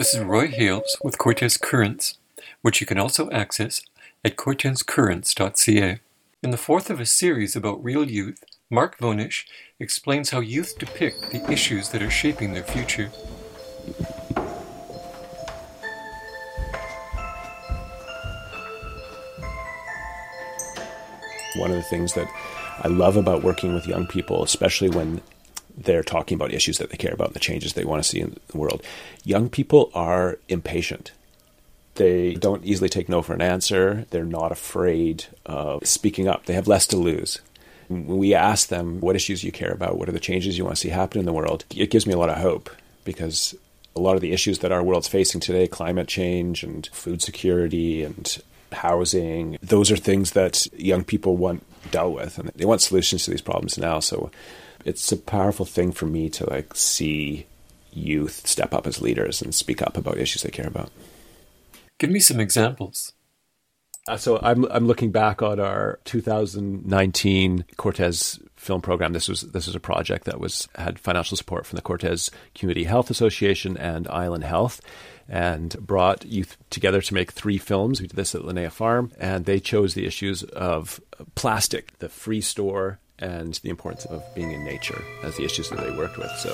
This is Roy Hales with Cortes Currents, which you can also access at cortescurrents.ca. In the fourth of a series about real youth, Mark Vonesch explains how youth depict the issues that are shaping their future. One of the things that I love about working with young people, especially when they're talking about issues that they care about and the changes they want to see in the world, young people are impatient. They don't easily take no for an answer. They're not afraid of speaking up. They have less to lose. When we ask them, what issues you care about? What are the changes you want to see happen in the world? It gives me a lot of hope, because a lot of the issues that our world's facing today, climate change and food security and housing, those are things that young people want dealt with, and they want solutions to these problems now. So it's a powerful thing for me to see youth step up as leaders and speak up about issues they care about. Give me some examples. So I'm looking back on our 2019 Cortes film program. This was a project that had financial support from the Cortes Community Health Association and Island Health, and brought youth together to make three films. We did this at Linnea Farm, and they chose the issues of plastic, the free store, and the importance of being in nature as the issues that they worked with. So.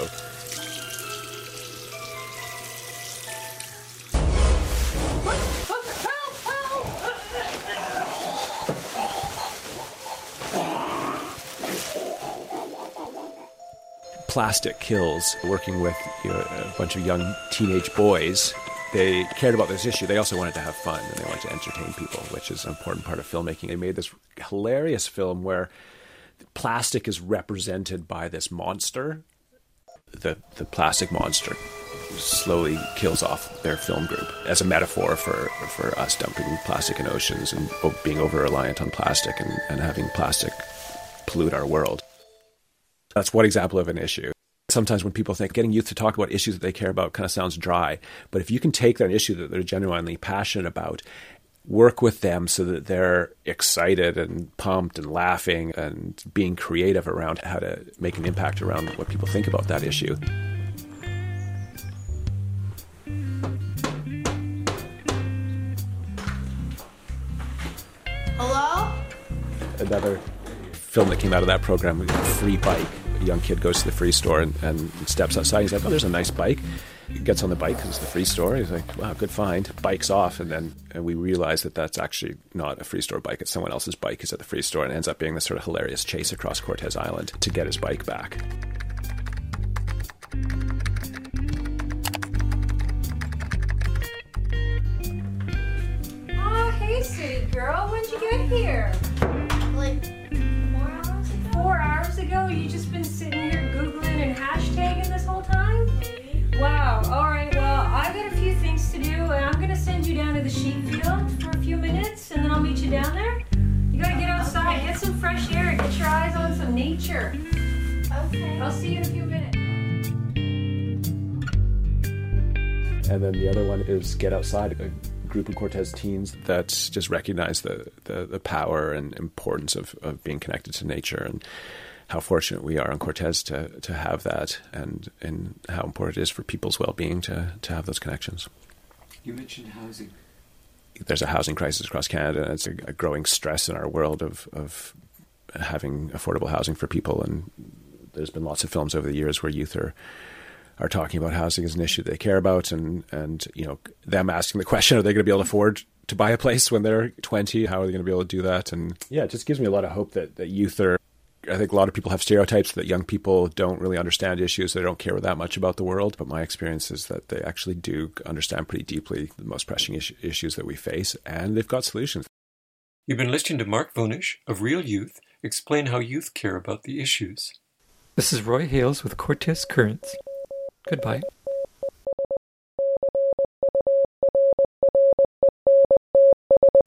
Plastic kills, working with a bunch of young teenage boys. They cared about this issue. They also wanted to have fun, and they wanted to entertain people, which is an important part of filmmaking. They made this hilarious film where plastic is represented by this monster. The plastic monster slowly kills off their film group as a metaphor for us dumping plastic in oceans and being over-reliant on plastic and having plastic pollute our world. That's one example of an issue. Sometimes when people think getting youth to talk about issues that they care about kind of sounds dry, but if you can take that issue that they're genuinely passionate about, work with them so that they're excited and pumped and laughing and being creative around how to make an impact around what people think about that issue. Hello? Another film that came out of that program was a free bike. A young kid goes to the free store and steps outside. He's like, oh, there's a nice bike. He gets on the bike because it's the free store. He's like, wow, good find. Bikes off. And we realize that that's actually not a free store bike. It's someone else's bike. He's at the free store, and ends up being this sort of hilarious chase across Cortes Island to get his bike back. Oh, hey, sweet girl. When'd you get here? Like 4 hours ago? You just been sitting here Googling and hashtagging this whole time? Wow, alright, well, I've got a few things to do, and I'm going to send you down to the sheep field for a few minutes, and then I'll meet you down there. You got to get outside, okay. Get some fresh air, get your eyes on some nature. Okay. I'll see you in a few minutes. And then the other one is Get Outside. Group of Cortes teens that just recognize the power and importance of being connected to nature, and how fortunate we are on Cortes to have that, and how important it is for people's well-being to have those connections. You mentioned housing. There's a housing crisis across Canada, and it's a growing stress in our world of having affordable housing for people, and there's been lots of films over the years where youth are talking about housing as an issue they care about, and them asking the question, are they going to be able to afford to buy a place when they're 20? How are they going to be able to do that? And yeah, it just gives me a lot of hope that youth are, I think a lot of people have stereotypes that young people don't really understand issues. They don't care that much about the world. But my experience is that they actually do understand pretty deeply the most pressing issues that we face, and they've got solutions. You've been listening to Mark Vonesch of Real Youth explain how youth care about the issues. This is Roy Hales with Cortes Currents. Goodbye.